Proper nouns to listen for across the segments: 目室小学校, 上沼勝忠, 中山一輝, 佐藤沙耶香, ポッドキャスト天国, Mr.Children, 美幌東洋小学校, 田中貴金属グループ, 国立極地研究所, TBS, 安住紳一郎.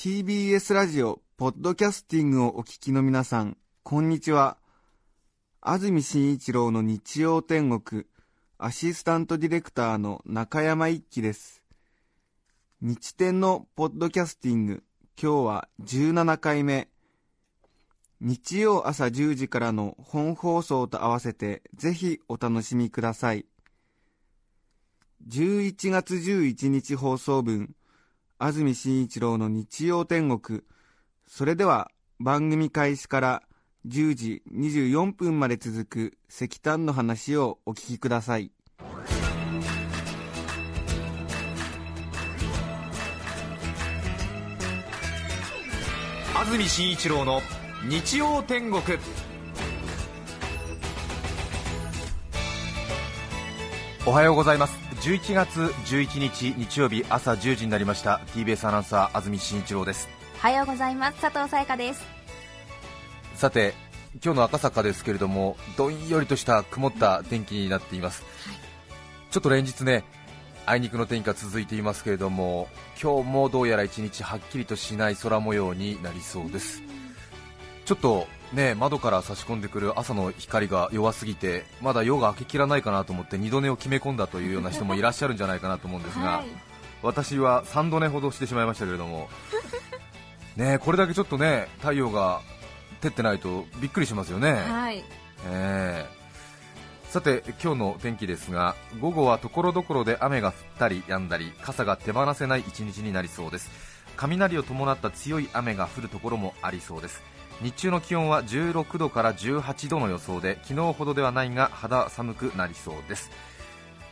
TBS ラジオポッドキャスティングをお聞きの皆さん、こんにちは。安住紳一郎の日曜天国、アシスタントディレクターの中山一輝です。日天のポッドキャスティング、今日は17回目。日曜朝10時からの本放送と合わせてぜひお楽しみください。11月11日放送分、安住紳一郎の日曜天国。それでは番組開始から10時24分まで続く石炭の話をお聞きください。安住紳一郎の日曜天国。おはようございます。11月11日日曜日朝10時になりました。 TBS アナウンサー安住紳一郎です。おはようございます。佐藤沙耶香です。さて、今日の赤坂ですけれども、どんよりとした曇った天気になっています、はい、ちょっと連日ね、あいにくの天気が続いていますけれども、今日もどうやら一日はっきりとしない空模様になりそうです。ちょっとね、窓から差し込んでくる朝の光が弱すぎて、まだ夜が明けきらないかなと思って二度寝を決め込んだというような人もいらっしゃるんじゃないかなと思うんですが、はい、私は3度寝ほどしてしまいましたけれどもね、これだけちょっとね、太陽が照ってないとびっくりしますよね、はい。さて、今日の天気ですが、午後は所々で雨が降ったり止んだり、傘が手放せない一日になりそうです。雷を伴った強い雨が降るところもありそうです。日中の気温は16度から18度の予想で、昨日ほどではないが肌寒くなりそうです。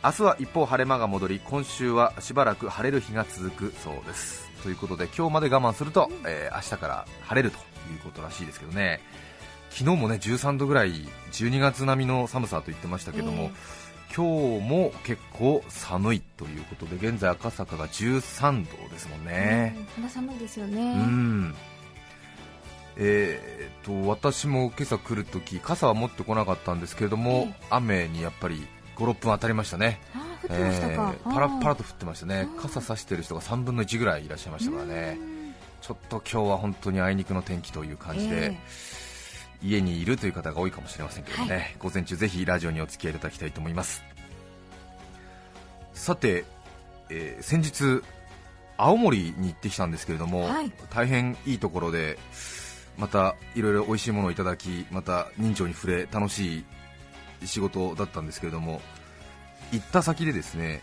明日は一方晴れ間が戻り、今週はしばらく晴れる日が続くそうです。ということで、今日まで我慢すると、明日から晴れるということらしいですけどね。昨日もね、13度ぐらい、12月並みの寒さと言ってましたけども、今日も結構寒いということで、現在赤坂が13度ですもんね。肌寒いですよね。私も今朝来るとき傘は持ってこなかったんですけれども、雨にやっぱり 5,6 分当たりましたね。降ってましたか。パラパラと降ってましたね。傘差している人が3分の1ぐらいいらっしゃいましたからね。ちょっと今日は本当にあいにくの天気という感じで、家にいるという方が多いかもしれませんけどね、はい、午前中ぜひラジオにお付き合いいただきたいと思います。さて、先日青森に行ってきたんですけれども、はい、大変いいところで、またいろいろおいしいものをいただき、また人情に触れ、楽しい仕事だったんですけれども、行った先でですね、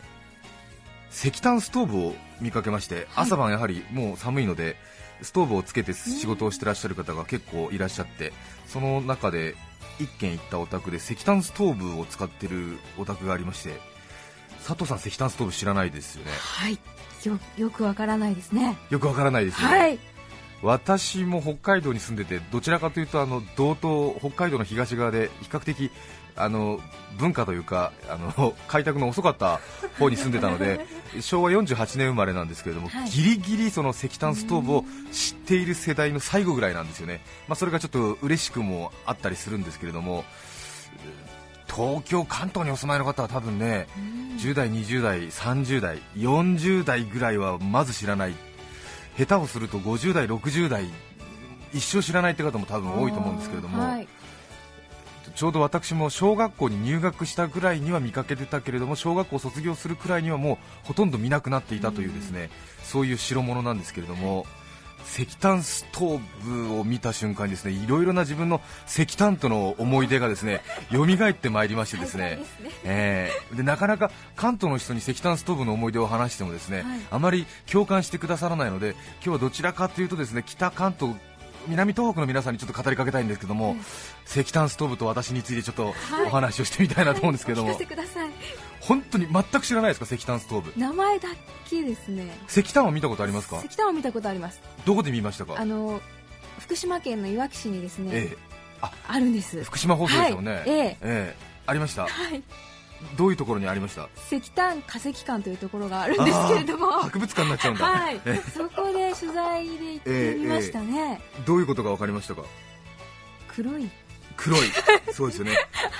石炭ストーブを見かけまして、はい、朝晩やはりもう寒いのでストーブをつけて仕事をしてらっしゃる方が結構いらっしゃって、その中で一軒行ったお宅で石炭ストーブを使ってるお宅がありまして、佐藤さん、石炭ストーブ知らないですよね。はい、よくわからないですね。よくわからないですね。はい、私も北海道に住んでて、どちらかというと道東、北海道の東側で比較的文化というか開拓の遅かった方に住んでたので昭和48年生まれなんですけれども、はい、ギリギリその石炭ストーブを知っている世代の最後ぐらいなんですよね。まあ、それがちょっと嬉しくもあったりするんですけれども、東京、関東にお住まいの方は多分ね、10代、20代、30代、40代ぐらいはまず知らない、下手をすると50代、60代一生知らないって方も多分多いと思うんですけれども、はい、ちょうど私も小学校に入学したぐらいには見かけてたけれども、小学校卒業するくらいにはもうほとんど見なくなっていたというですね、そういう代物なんですけれども、石炭ストーブを見た瞬間にですね、いろいろな自分の石炭との思い出がですね蘇ってまいりましてですね、でなかなか関東の人に石炭ストーブの思い出を話してもですね、あまり共感してくださらないので、今日はどちらかというとですね、北関東南東北の皆さんにちょっと語りかけたいんですけども、石炭ストーブと私についてちょっとお話をしてみたいなと思うんですけども、はいはい、聞かせてください。本当に全く知らないですか？石炭ストーブ、名前だけですね。石炭は見たことありますか？石炭は見たことあります。どこで見ましたか？福島県のいわき市にですね、あるんです。福島放送ですよね、はい。ありました、はい。どういうところにありました？石炭化石館というところがあるんですけれども、博物館になっちゃうんだ、はい。そこで取材で行ってみましたね。どういうことが分かりましたか？黒いそうですよね、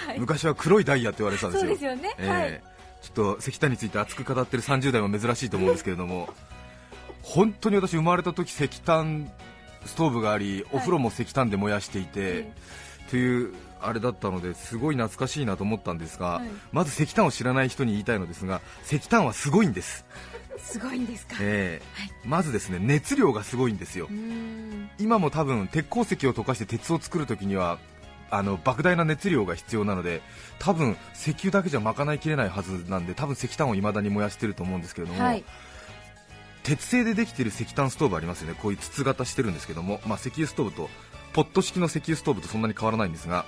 はい、昔は黒いダイヤって言われてたんですよ。そうですよね、はい。ちょっと石炭について熱く語ってる30代は珍しいと思うんですけれども本当に私生まれた時石炭ストーブがあり、お風呂も石炭で燃やしていて、はい、というあれだったので、すごい懐かしいなと思ったんですが、はい、まず石炭を知らない人に言いたいのですが、石炭はすごいんです。すごいんですか？はい、まずですね、熱量がすごいんですよ。今も多分鉄鉱石を溶かして鉄を作るときには莫大な熱量が必要なので、多分石油だけじゃ賄いきれないはずなんで、多分石炭をいまだに燃やしてると思うんですけれども、はい、鉄製でできている石炭ストーブありますよね。こういう筒型してるんですけども、石油ストーブとポット式の石油ストーブとそんなに変わらないんですが、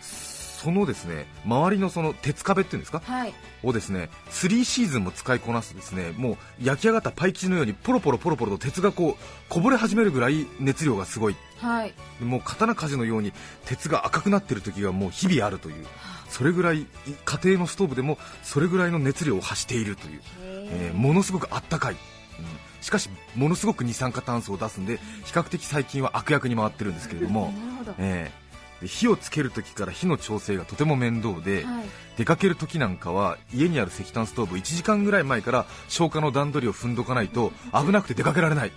そのですね、周りのその鉄壁っていうんですか、はい、をですね、3シーズンも使いこなすとですね、もう焼き上がったパイ生地のようにポロポロポロポロと鉄がこうこぼれ始めるぐらい熱量がすごい、はい、もう刀鍛冶のように鉄が赤くなっている時がもう日々あるという、それぐらい家庭のストーブでもそれぐらいの熱量を発しているという、ものすごくあったかい、しかしものすごく二酸化炭素を出すんで、比較的最近は悪役に回ってるんですけれども、火をつけるときから火の調整がとても面倒で、はい、出かけるときなんかは家にある石炭ストーブ1時間ぐらい前から消火の段取りを踏んどかないと危なくて出かけられない、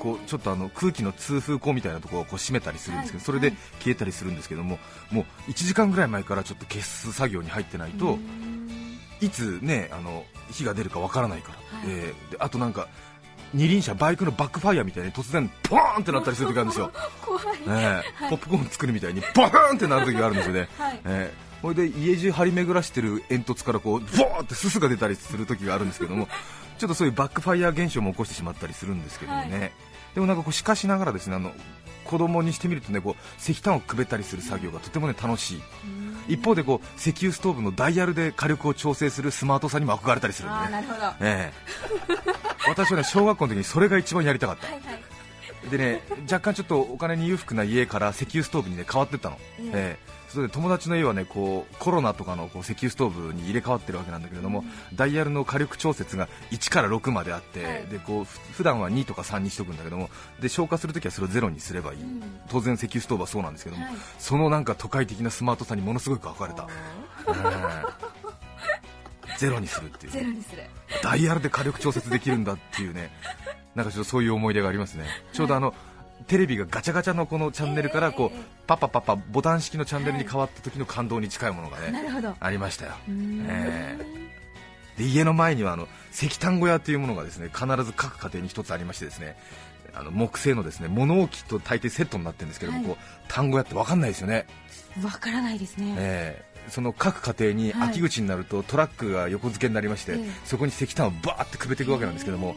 こうちょっと空気の通風口みたいなところをこう閉めたりするんですけど、それで消えたりするんですけども、もう1時間ぐらい前からちょっと消す作業に入ってないと、いつね、火が出るかわからないから、であとなんか二輪車、バイクのバックファイアみたいに突然ポーンってなったりする時があるんですよ。怖い、ポップコーン作るみたいにボーンってなる時があるんですよね。それで家中張り巡らしてる煙突からこうボーンってすすが出たりする時があるんですけどもちょっとそういうバックファイア現象も起こしてしまったりするんですけどもね、はい、でもなんかこうしかしながらですね、子供にしてみるとね、こう石炭をくべたりする作業がとてもね楽しい。一方でこう石油ストーブのダイヤルで火力を調整するスマートさにも憧れたりするんで、ね、なるほど、私は、ね、小学校の時にそれが一番やりたかった、はいはい、でね、若干ちょっとお金に裕福な家から石油ストーブに、ね、変わっていったの、それで友達の家はね、こうコロナとかのこう石油ストーブに入れ替わってるわけなんだけれども、ダイヤルの火力調節が1から6まであって、でこう普段は2とか3にしとくんだけども、で消化するときはそれを0にすればいい、当然石油ストーブはそうなんですけども、そのなんか都会的なスマートさにものすごく憧れた、0にするっていう、0にする、ダイヤルで火力調節できるんだっていうね、なんかちょっとそういう思い出がありますね。ちょうどテレビがガチャガチャのこのチャンネルからこうパッパッパッパボタン式のチャンネルに変わった時の感動に近いものがねありましたよ。で家の前には石炭小屋というものがですね必ず各家庭に一つありましてですね、木製のですね物置と大抵セットになってるんですけども、こう炭小屋って分かんないですよね。分からないですね。その各家庭に秋口になるとトラックが横付けになりまして、そこに石炭をバーってくべていくわけなんですけども、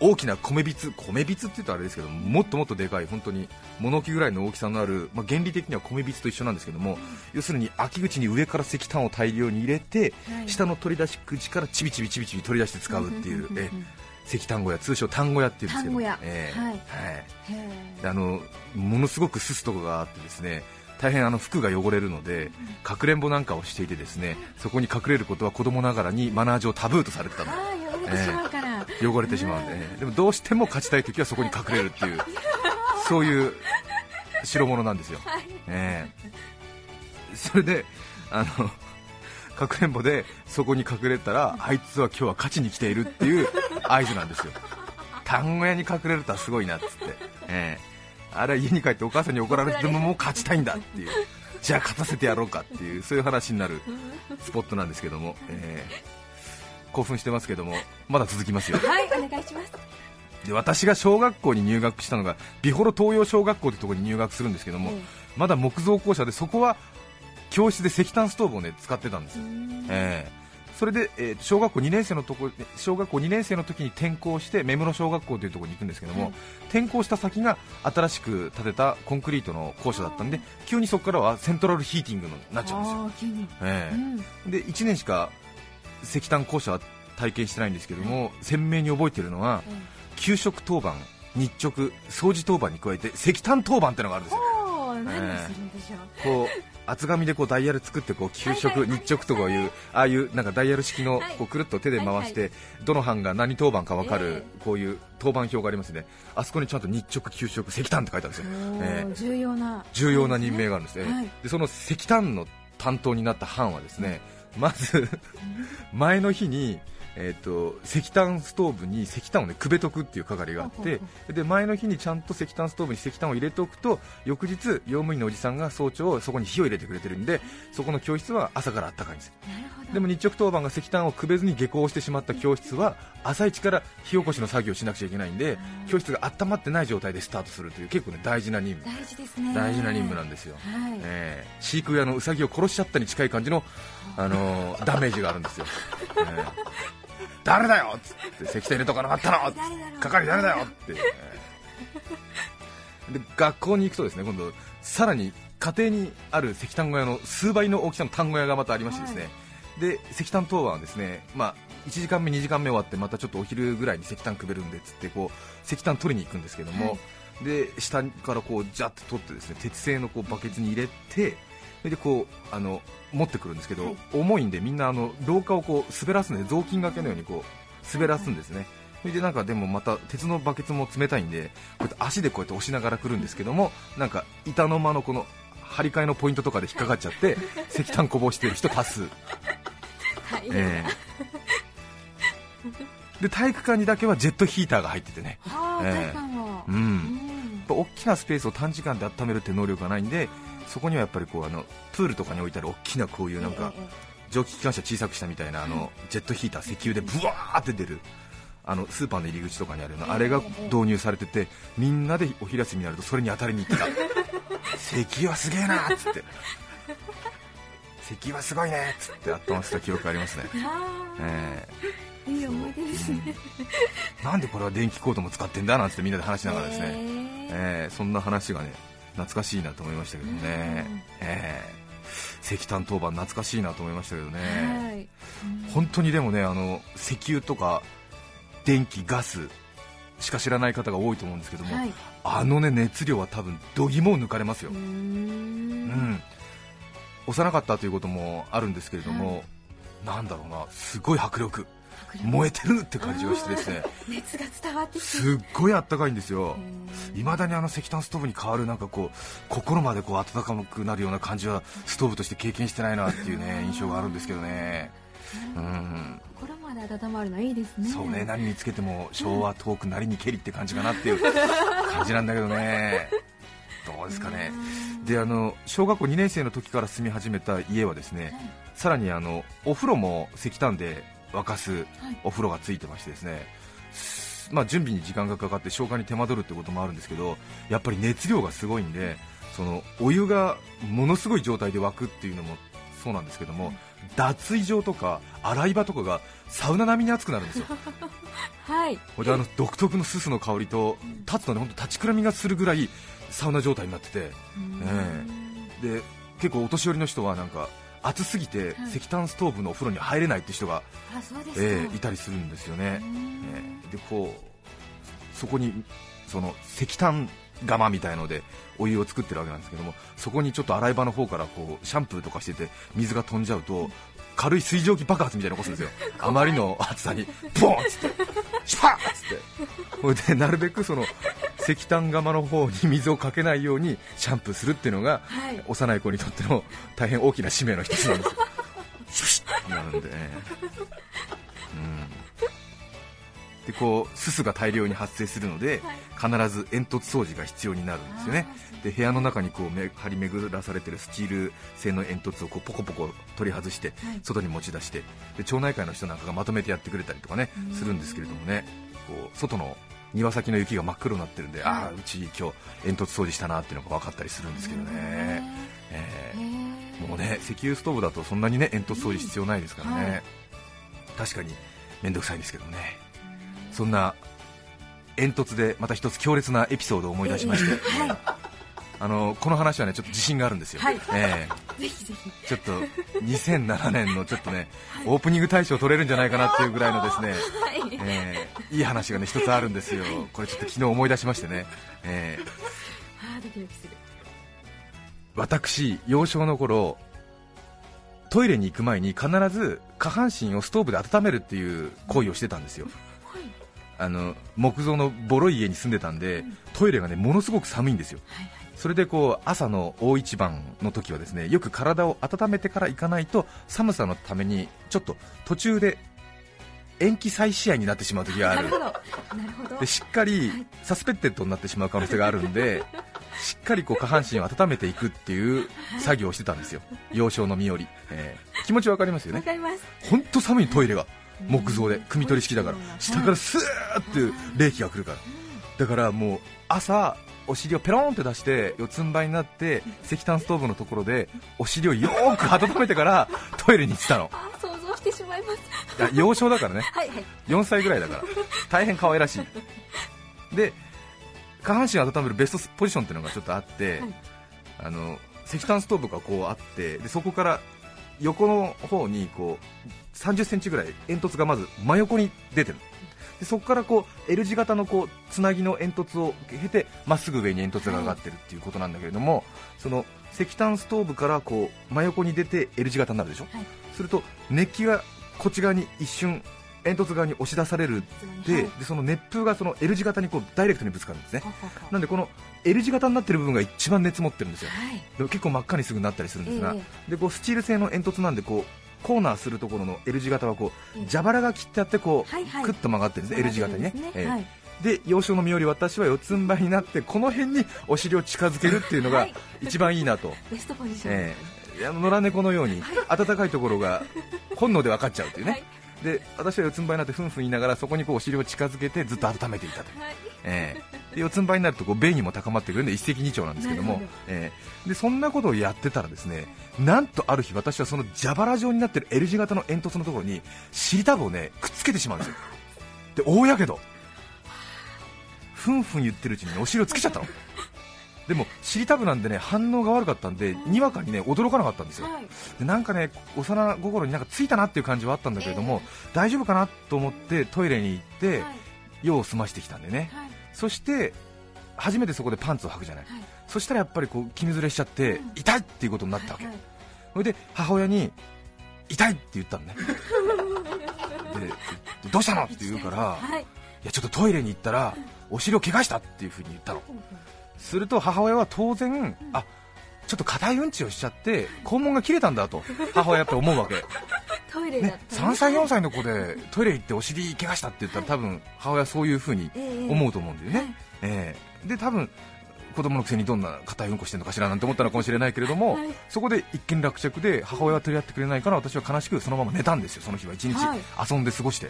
大きな米びつって言うとあれですけど、もっともっとでかい本当に物置ぐらいの大きさのある、原理的には米びつと一緒なんですけども、要するに秋口に上から石炭を大量に入れて、下の取り出し口からちびちび取り出して使うっていう、石炭小屋、通称炭小屋っていうんですけど、ものすごくすすとこがあってですね、大変服が汚れるのでかくれんぼなんかをしていてですね、そこに隠れることは子供ながらにマナー上タブーとされてたので、汚れてしまうんで、でもどうしても勝ちたいときはそこに隠れるっていうそういう代物なんですよ、それでかくれんぼでそこに隠れたらあいつは今日は勝ちに来ているっていう合図なんですよ。単語屋に隠れるとはすごいなっつって、あれは家に帰ってお母さんに怒られてももう勝ちたいんだっていう、じゃあ勝たせてやろうかっていう、そういう話になるスポットなんですけども、興奮してますけどもまだ続きますよ。はい、お願いします。で私が小学校に入学したのが美幌東洋小学校というところに入学するんですけども、まだ木造校舎で、そこは教室で石炭ストーブを、ね、使ってたんですよ。そそれで、小学校2年生の時に転校して目室小学校というところに行くんですけども、転校した先が新しく建てたコンクリートの校舎だったんで、急にそこからはセントラルヒーティングになっちゃうんですよ。で1年しか石炭校舎は体験してないんですけども、鮮明に覚えているのは、給食当番、日直、掃除当番に加えて石炭当番ってのがあるんですよ。何するんでしょう。こう厚紙でこうダイヤル作ってこう給食、日直とかいうああいうなんかダイヤル式のこうくるっと手で回してどの班が何当番か分かるこういう当番表がありますね。あそこにちゃんと日直、給食、石炭って書いてあるんですよ。重要な任命があるんですね。でその石炭の担当になった班はですね、まず前の日に石炭ストーブに石炭をねくべとくっていう係があって、で前の日にちゃんと石炭ストーブに石炭を入れておくと、翌日用務員のおじさんが早朝そこに火を入れてくれてるんで、そこの教室は朝からあったかいんですよ。でも日直当番が石炭をくべずに下校してしまった教室は朝一から火起こしの作業をしなくちゃいけないんで、教室が温まってない状態でスタートするという結構ね大事な任務、大事な任務なんですよ。飼育屋のウサギを殺しちゃったに近い感じのダメージがあるんですよ。誰だよって石炭入れとかなかったの係誰だよってで学校に行くとですね、今度さらに家庭にある石炭小屋の数倍の大きさの炭小屋がまたありましてですね、で石炭当番はですね、1時間目2時間目終わってまたちょっとお昼ぐらいに石炭くべるんでつってこう石炭取りに行くんですけども、で下からこうジャッと取ってですね、鉄製のこうバケツに入れて、でこう持ってくるんですけど、重いんでみんな廊下をこう滑らすんで、雑巾がけのようにこう滑らすんですね。でなんかでもまた鉄のバケツも冷たいんで、こうやって足でこうやって押しながら来るんですけども、なんか板の間のこの張り替えのポイントとかで引っかかっちゃって石炭こぼしてる人多数で体育館にだけはジェットヒーターが入っててね、大きなスペースを短時間で温めるって能力がないんで、そこにはやっぱりこうプールとかに置いてある大きなこういうなんか蒸気機関車小さくしたみたいなジェットヒーター、石油でブワーって出るスーパーの入り口とかにあるの、あれが導入されてて、みんなでお昼休みになるとそれに当たりに行ってた石油はすげえなっつって石油はすごいねっつって温まってた記憶ありますね。いい思い出ですね。なんでこれは電気コードも使ってんだなんてみんなで話しながらですね、そんな話がね懐かしいなと思いましたけどね、石炭当番懐かしいなと思いましたけどね、本当にでもね石油とか電気ガスしか知らない方が多いと思うんですけども、熱量は多分度肝を抜かれますよ。幼かったということもあるんですけれども、なんだろうな、すごい迫力、燃えてるって感じがしてですね、熱が伝わってきてすっごいあったかいんですよ。いまだに石炭ストーブに変わるなんかこう心までこう温かくなるような感じはストーブとして経験してないなっていうね印象があるんですけどね。心まで温まるのいいですね。そうね、何につけても昭和トークなりにけりって感じかなっていう感じなんだけどねどうですかね。で小学校2年生の時から住み始めた家はですね、さらにお風呂も石炭で沸かすお風呂がついてましてですね、準備に時間がかかって消化に手間取るってこともあるんですけど、やっぱり熱量がすごいんで、そのお湯がものすごい状態で沸くっていうのもそうなんですけども、脱衣場とか洗い場とかがサウナ並みに熱くなるんですよで独特のすすの香りと立つとね、ほんと立ちくらみがするぐらいサウナ状態になってて、で結構お年寄りの人はなんか暑すぎて石炭ストーブのお風呂に入れないって人が、いたりするんですよね。でこうそこにその石炭釜みたいのでお湯を作ってるわけなんですけども、そこにちょっと洗い場の方からこうシャンプーとかしてて水が飛んじゃうと軽い水蒸気爆発みたいなの起こすんですよあまりの暑さにボーンっつってシュパーっつってでなるべくその石炭釜の方に水をかけないようにシャンプーするっていうのが、幼い子にとっての大変大きな使命の一つなんですよなんで、でこうすすが大量に発生するので、必ず煙突掃除が必要になるんですよね。で部屋の中にこう張り巡らされているスチール製の煙突をこうポコポコ取り外して、外に持ち出して、で町内会の人なんかがまとめてやってくれたりとかねするんですけれどもね、こう外の庭先の雪が真っ黒になってるんで、うち今日煙突掃除したなっていうのが分かったりするんですけどね。もうね石油ストーブだとそんなにね煙突掃除必要ないですからね、確かにめんどくさいですけどね。そんな煙突でまた一つ強烈なエピソードを思い出しまして、はい、この話はねちょっと自信があるんですよ、はい、ぜひぜひちょっと2007年のちょっとね、はい、オープニング大賞取れるんじゃないかなっていうぐらいのですね、はい、いい話がね一つあるんですよ。これちょっと昨日思い出しましてね、ドキドキする。私幼少の頃トイレに行く前に必ず下半身をストーブで温めるっていう行為をしてたんですよ。木造のボロい家に住んでたんでトイレがねものすごく寒いんですよ、はいはい、それでこう朝の大一番の時はですねよく体を温めてから行かないと寒さのためにちょっと途中で延期再試合になってしまう時がある。でしっかりサスペンデッドになってしまう可能性があるんで、はい、しっかりこう下半身を温めていくっていう作業をしてたんですよ、幼少の身より、気持ちわかりますよね。わかります。本当寒い、トイレが木造で組み取り式だから下からスーッて冷気が来るから、だからもう朝お尻をペロンって出して四つん這いになって石炭ストーブのところでお尻をよーく温めてからトイレに行ってたの。想像してしまいます。いや幼少だからね、はいはい、4歳ぐらいだから大変可愛らしい。で下半身を温めるベストポジションっていうのがちょっとあって、はい、石炭ストーブがこうあって、でそこから横の方にこう30センチぐらい煙突がまず真横に出てる。でそこからこう L 字型のこうつなぎの煙突を経てまっすぐ上に煙突が上がってるっていうことなんだけれども、はい、その石炭ストーブからこう真横に出て L 字型になるでしょ、はい、すると熱気がこっち側に一瞬煙突側に押し出されるで、はい、でその熱風がその L 字型にこうダイレクトにぶつかるんですね。なんでこの L 字型になってる部分が一番熱持ってるんですよ、はい、でも結構真っ赤にすぐなったりするんですが、でこうスチール製の煙突なんでこうコーナーするところの L 字型はこう蛇腹が切ってあってこう、はいはい、クッと曲がってるんですね、 L 字型にね、はい、で幼少の身より私は四つん這いになってこの辺にお尻を近づけるっていうのが一番いいなと、はい、ベストポジション、野良猫のように暖かいところが本能で分かっちゃうっていうね、はい、で私は四つん這いになってふんふん言いながらそこにこうお尻を近づけてずっと温めていたという、はい、で四つん這いになるとこう便意も高まってくるんで一石二鳥なんですけども、でそんなことをやってたらですね、なんとある日私はその蛇腹状になってる L 字型の煙突のところに尻タブをねくっつけてしまうんですよ。で大やけど、ふんふん言ってるうちにお尻をつけちゃったの。でも尻タブなんでね反応が悪かったんでにわかにね驚かなかったんですよ。でなんかね幼心になんかついたなっていう感じはあったんだけれども、大丈夫かなと思ってトイレに行って用を済ましてきたんでね、はい、そして初めてそこでパンツを履くじゃない、はい、そしたらやっぱりこう気みずれしちゃって、うん、痛いっていうことになったわけ、はいはい、それで母親に痛いって言ったのねでどうしたのって言うから、はい、いやちょっとトイレに行ったらお尻を怪我したっていう風に言ったの、うん、すると母親は当然、うん、あちょっと硬いうんちをしちゃって肛門が切れたんだと母親やっぱ思うわけトイレだったね、3歳4歳の子でトイレ行ってお尻怪我したって言ったら多分母親はそういう風に思うと思うんだよね、で多分子供のくせにどんな硬いうんこしてるのかしらなんて思ったのかもしれないけれども、はい、そこで一件落着で母親は取り合ってくれないから私は悲しくそのまま寝たんですよ。その日は一日遊んで過ごして、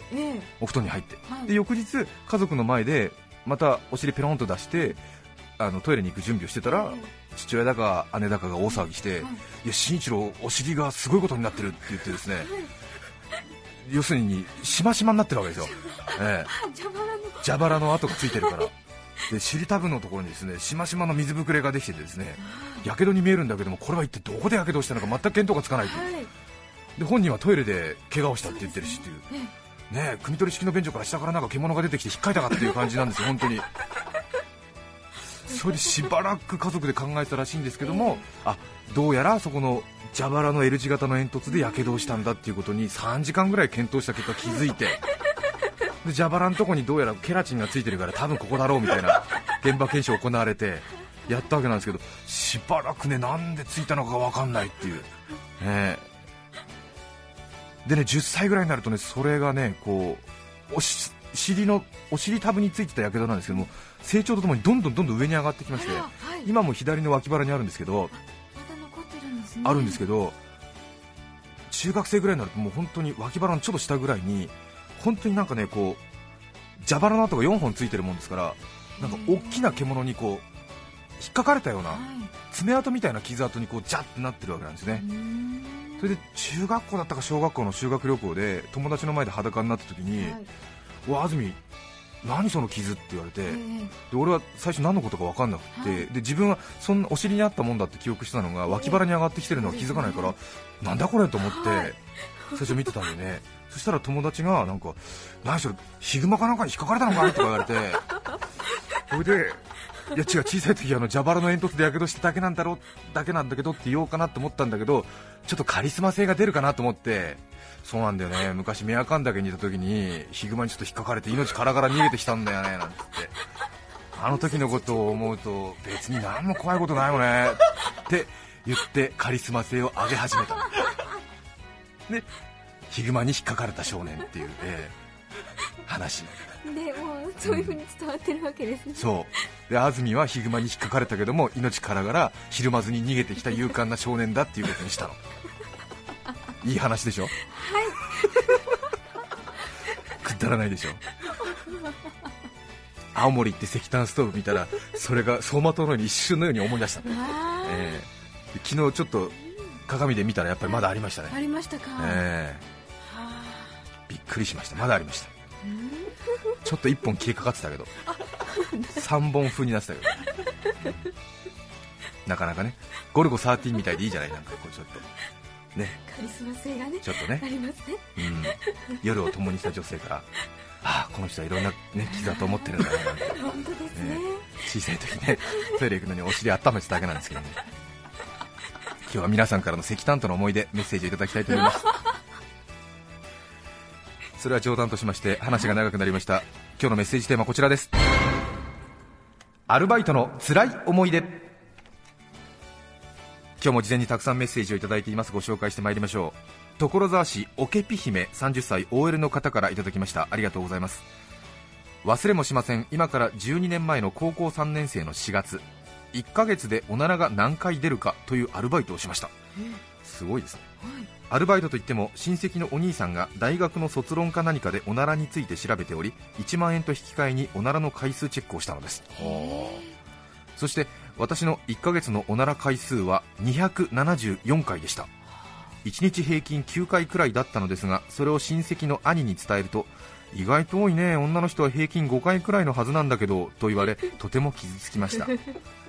お布団に入って、はい、で翌日家族の前でまたお尻ペロンと出してトイレに行く準備をしてたら、父親だか姉だかが大騒ぎして、いや新一郎お尻がすごいことになってるって言ってですね、要するにしましまになってるわけですよ、蛇腹の跡がついてるから、で尻タブのところにですねしましまの水ぶくれができててですね、やけどに見えるんだけどもこれは一体どこでやけどしたのか全く見当がつかないという、で本人はトイレで怪我をしたって言ってるしっていうね、汲み取り式の便所から下からなんか獣が出てきて引っかいたかっていう感じなんですよ本当に。それでしばらく家族で考えたらしいんですけども、あどうやらそこの蛇腹の L 字型の煙突でやけどをしたんだっていうことに3時間ぐらい検討した結果気づいて、で蛇腹のとこにどうやらケラチンがついてるから多分ここだろうみたいな現場検証行われてやったわけなんですけど、しばらくねなんでついたのか分かんないっていう、でね10歳ぐらいになるとねそれがねこうお尻タブについてたやけどなんですけども、成長とともにどんどんどんどん上に上がってきまして、はい、今も左の脇腹にあるんですけど、また残ってるんですね、あるんですけど中学生ぐらいになるともう本当に脇腹のちょっと下ぐらいに本当になんかねこう蛇腹の跡が4本ついてるもんですから、なんか大きな獣にこう引っかかれたような爪痕みたいな傷跡にこうジャッてなってるわけなんですね。それで中学校だったか小学校の修学旅行で友達の前で裸になった時に、わあ、安住何その傷って言われて、で俺は最初何のことか分かんなくて、で自分はそんなお尻にあったもんだって記憶してたのが脇腹に上がってきてるのは気づかないから、なんだこれと思って最初見てたんだよね。そしたら友達がなんか何それヒグマかなんかに引っかかれたのかって言われてそれでいや違う、小さい時は蛇腹の煙突でやけどしただけなんだけどって言おうかなと思ったんだけど、ちょっとカリスマ性が出るかなと思って、そうなんだよね、昔メアカンダケにいた時にヒグマにちょっと引っかかれて命からがら逃げてきたんだよねなんて言って、あの時のことを思うと別に何も怖いことないよねって言ってカリスマ性を上げ始めたでヒグマに引っかかれた少年っていう、話でもうそういう風に伝わってるわけですね、そうで安住はヒグマに引っかかれたけども命からがらひるまずに逃げてきた勇敢な少年だっていうことにしたのいい話でしょ、はいくだらないでしょ青森行って石炭ストーブ見たらそれが走馬灯のように一瞬のように思い出した、昨日ちょっと鏡で見たらやっぱりまだありましたね。ありましたか、びっくりしました。まだありました。ちょっと1本切れかかってたけど3本風になってたけどなかなかね、ゴルゴ13みたいでいいじゃない、なんかこうちょっとねカリスマ性がねちょっとねありますね、夜を共にした女性からああこの人はいろんな、傷だと思ってるんだななんて本当ですね、小さい時ねトイレ行くのにお尻温めてただけなんですけどね。今日は皆さんからの石炭との思い出メッセージをいただきたいと思いますそれは冗談としまして話が長くなりました。今日のメッセージテーマはこちらです。アルバイトの辛い思い出。今日も事前にたくさんメッセージをいただいています。ご紹介してまいりましょう。所沢市おけぴ姫30歳 OL の方からいただきました。ありがとうございます。忘れもしません。今から12年前の高校3年生の4月、1ヶ月でおならが何回出るかというアルバイトをしました。すごいですね。アルバイトといっても親戚のお兄さんが大学の卒論か何かでおならについて調べており、1万円と引き換えにおならの回数チェックをしたのです。そして私の1ヶ月のおなら回数は274回でした。1日平均9回くらいだったのですが、それを親戚の兄に伝えると、意外と多いね、女の人は平均5回くらいのはずなんだけどと言われ、とても傷つきました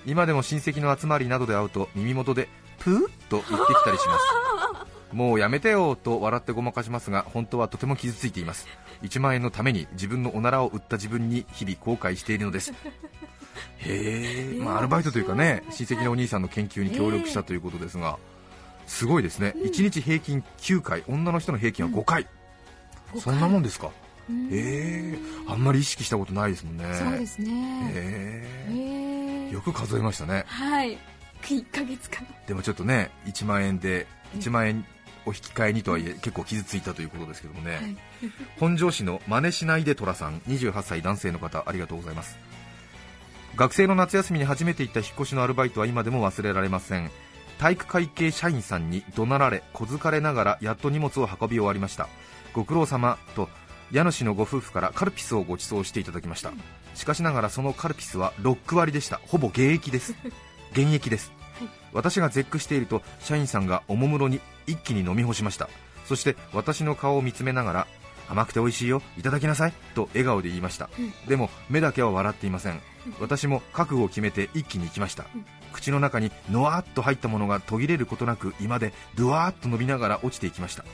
今でも親戚の集まりなどで会うと耳元でプーッと言ってきたりしますもうやめてよと笑ってごまかしますが、本当はとても傷ついています。1万円のために自分のおならを売った自分に日々後悔しているのです。へえ、アルバイトというかね、親戚のお兄さんの研究に協力したということですが、すごいですね。1日平均9回、女の人の平均は5回、そんなもんですか。あんまり意識したことないですもんね。そうですね。よく数えましたね。はい、1ヶ月間。でもちょっとね、1万円で1万円お引き換えにとはいえ結構傷ついたということですけどもね、本庄市の真似しないで虎さん28歳男性の方、ありがとうございます。学生の夏休みに初めて行った引っ越しのアルバイトは今でも忘れられません。体育会系社員さんに怒鳴られ、小づかれながらやっと荷物を運び終わりました。ご苦労様と家主のご夫婦からカルピスをご馳走していただきました。しかしながらそのカルピスはロック割りでした。ほぼ現役です。私が絶句していると社員さんがおもむろに一気に飲み干しました。そして私の顔を見つめながら、甘くて美味しいよ、いただきなさいと笑顔で言いました。でも目だけは笑っていません。私も覚悟を決めて一気に行きました。口の中にのわっと入ったものが途切れることなく今でドワーッと伸びながら落ちていきました。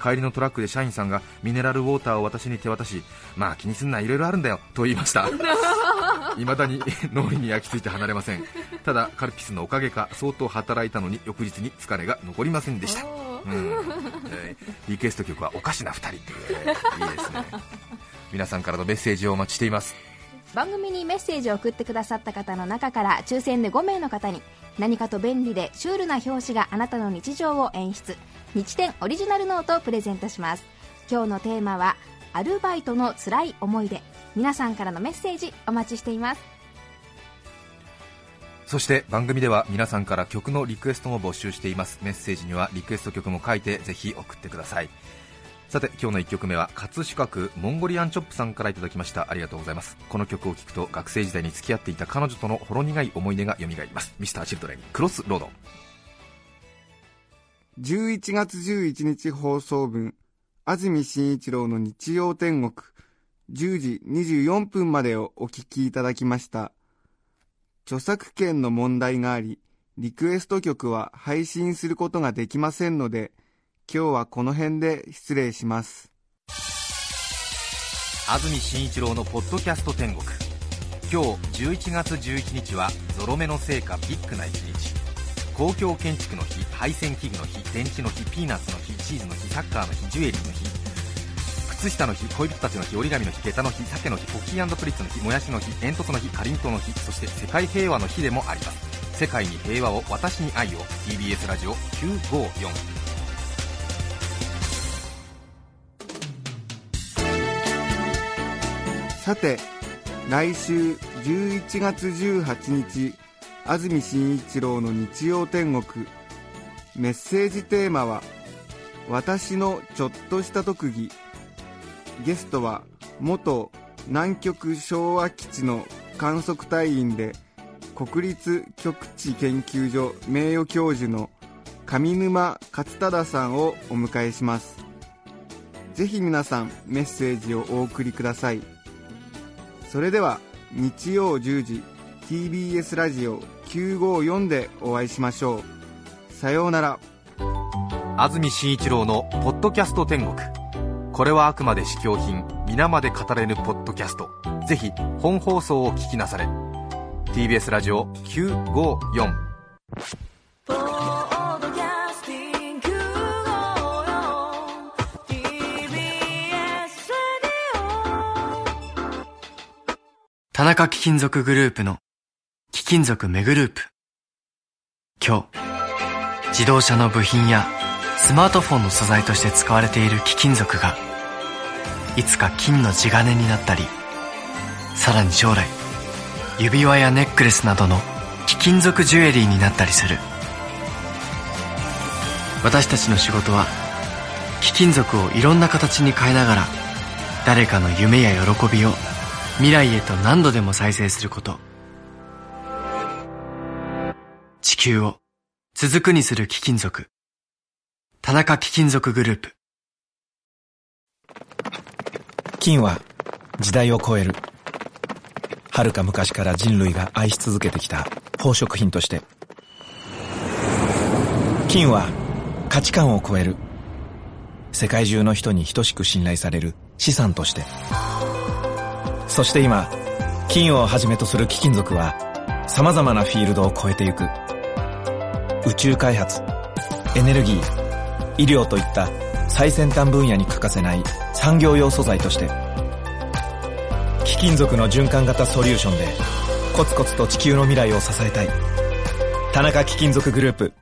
帰りのトラックで社員さんがミネラルウォーターを私に手渡し、まあ気にすんな、いろいろあるんだよと言いました未だに脳裏に焼き付いて離れません。ただカルピスのおかげか相当働いたのに翌日に疲れが残りませんでした。リクエスト曲はおかしな2人っていう、いいですね。皆さんからのメッセージをお待ちしています。番組にメッセージを送ってくださった方の中から抽選で5名の方に何かと便利でシュールな表紙があなたの日常を演出、日展オリジナルノートをプレゼントします。今日のテーマはアルバイトの辛い思い出。皆さんからのメッセージお待ちしています。そして番組では皆さんから曲のリクエストも募集しています。メッセージにはリクエスト曲も書いてぜひ送ってください。さて今日の1曲目は葛飾区モンゴリアンチョップさんからいただきました。ありがとうございます。この曲を聴くと学生時代に付き合っていた彼女とのほろ苦い思い出が蘇ります。 Mr.Children クロスロード。11月11日放送分、安住紳一郎の日曜天国、10時24分までをお聞きいただきました。著作権の問題があり、リクエスト曲は配信することができませんので、今日はこの辺で失礼します。安住紳一郎のポッドキャスト天国。今日11月11日はゾロ目の成果ビッグな一日。公共建築の日、配線器具の日、電池の日、ピーナッツの日、チーズの日、サッカーの日、ジュエリーの日、靴下の日、恋人たちの日、折り紙の日、下駄の日、鮭の日、ポッキー&プリッツの日、もやしの日、煙突の日、かりんとうの日、そして世界平和の日でもあります。世界に平和を、私に愛を。 TBS ラジオ954。さて、来週11月18日、安住紳一郎の日曜天国、メッセージテーマは私のちょっとした特技。ゲストは元南極昭和基地の観測隊員で国立極地研究所名誉教授の上沼勝忠さんをお迎えします。ぜひ皆さんメッセージをお送りください。それでは日曜10時、TBS ラジオ954でお会いしましょう。さようなら。安住紳一郎のポッドキャスト天国。これはあくまで試供品、皆まで語れぬポッドキャスト。ぜひ本放送を聞きなされ。 TBS ラジオ954。田中貴金属グループの貴金属目グループ。今日、自動車の部品やスマートフォンの素材として使われている貴金属が、いつか金の地金になったり、さらに将来指輪やネックレスなどの貴金属ジュエリーになったりする。私たちの仕事は貴金属をいろんな形に変えながら、誰かの夢や喜びを未来へと何度でも再生すること。地球を続くにする貴金属。田中貴金属グループ。金は時代を超える、遥か昔から人類が愛し続けてきた宝飾品として、金は価値観を超える、世界中の人に等しく信頼される資産として。そして今、金をはじめとする貴金属は様々なフィールドを超えてゆく。宇宙開発、エネルギー、医療といった最先端分野に欠かせない産業用素材として、貴金属の循環型ソリューションでコツコツと地球の未来を支えたい。田中貴金属グループ。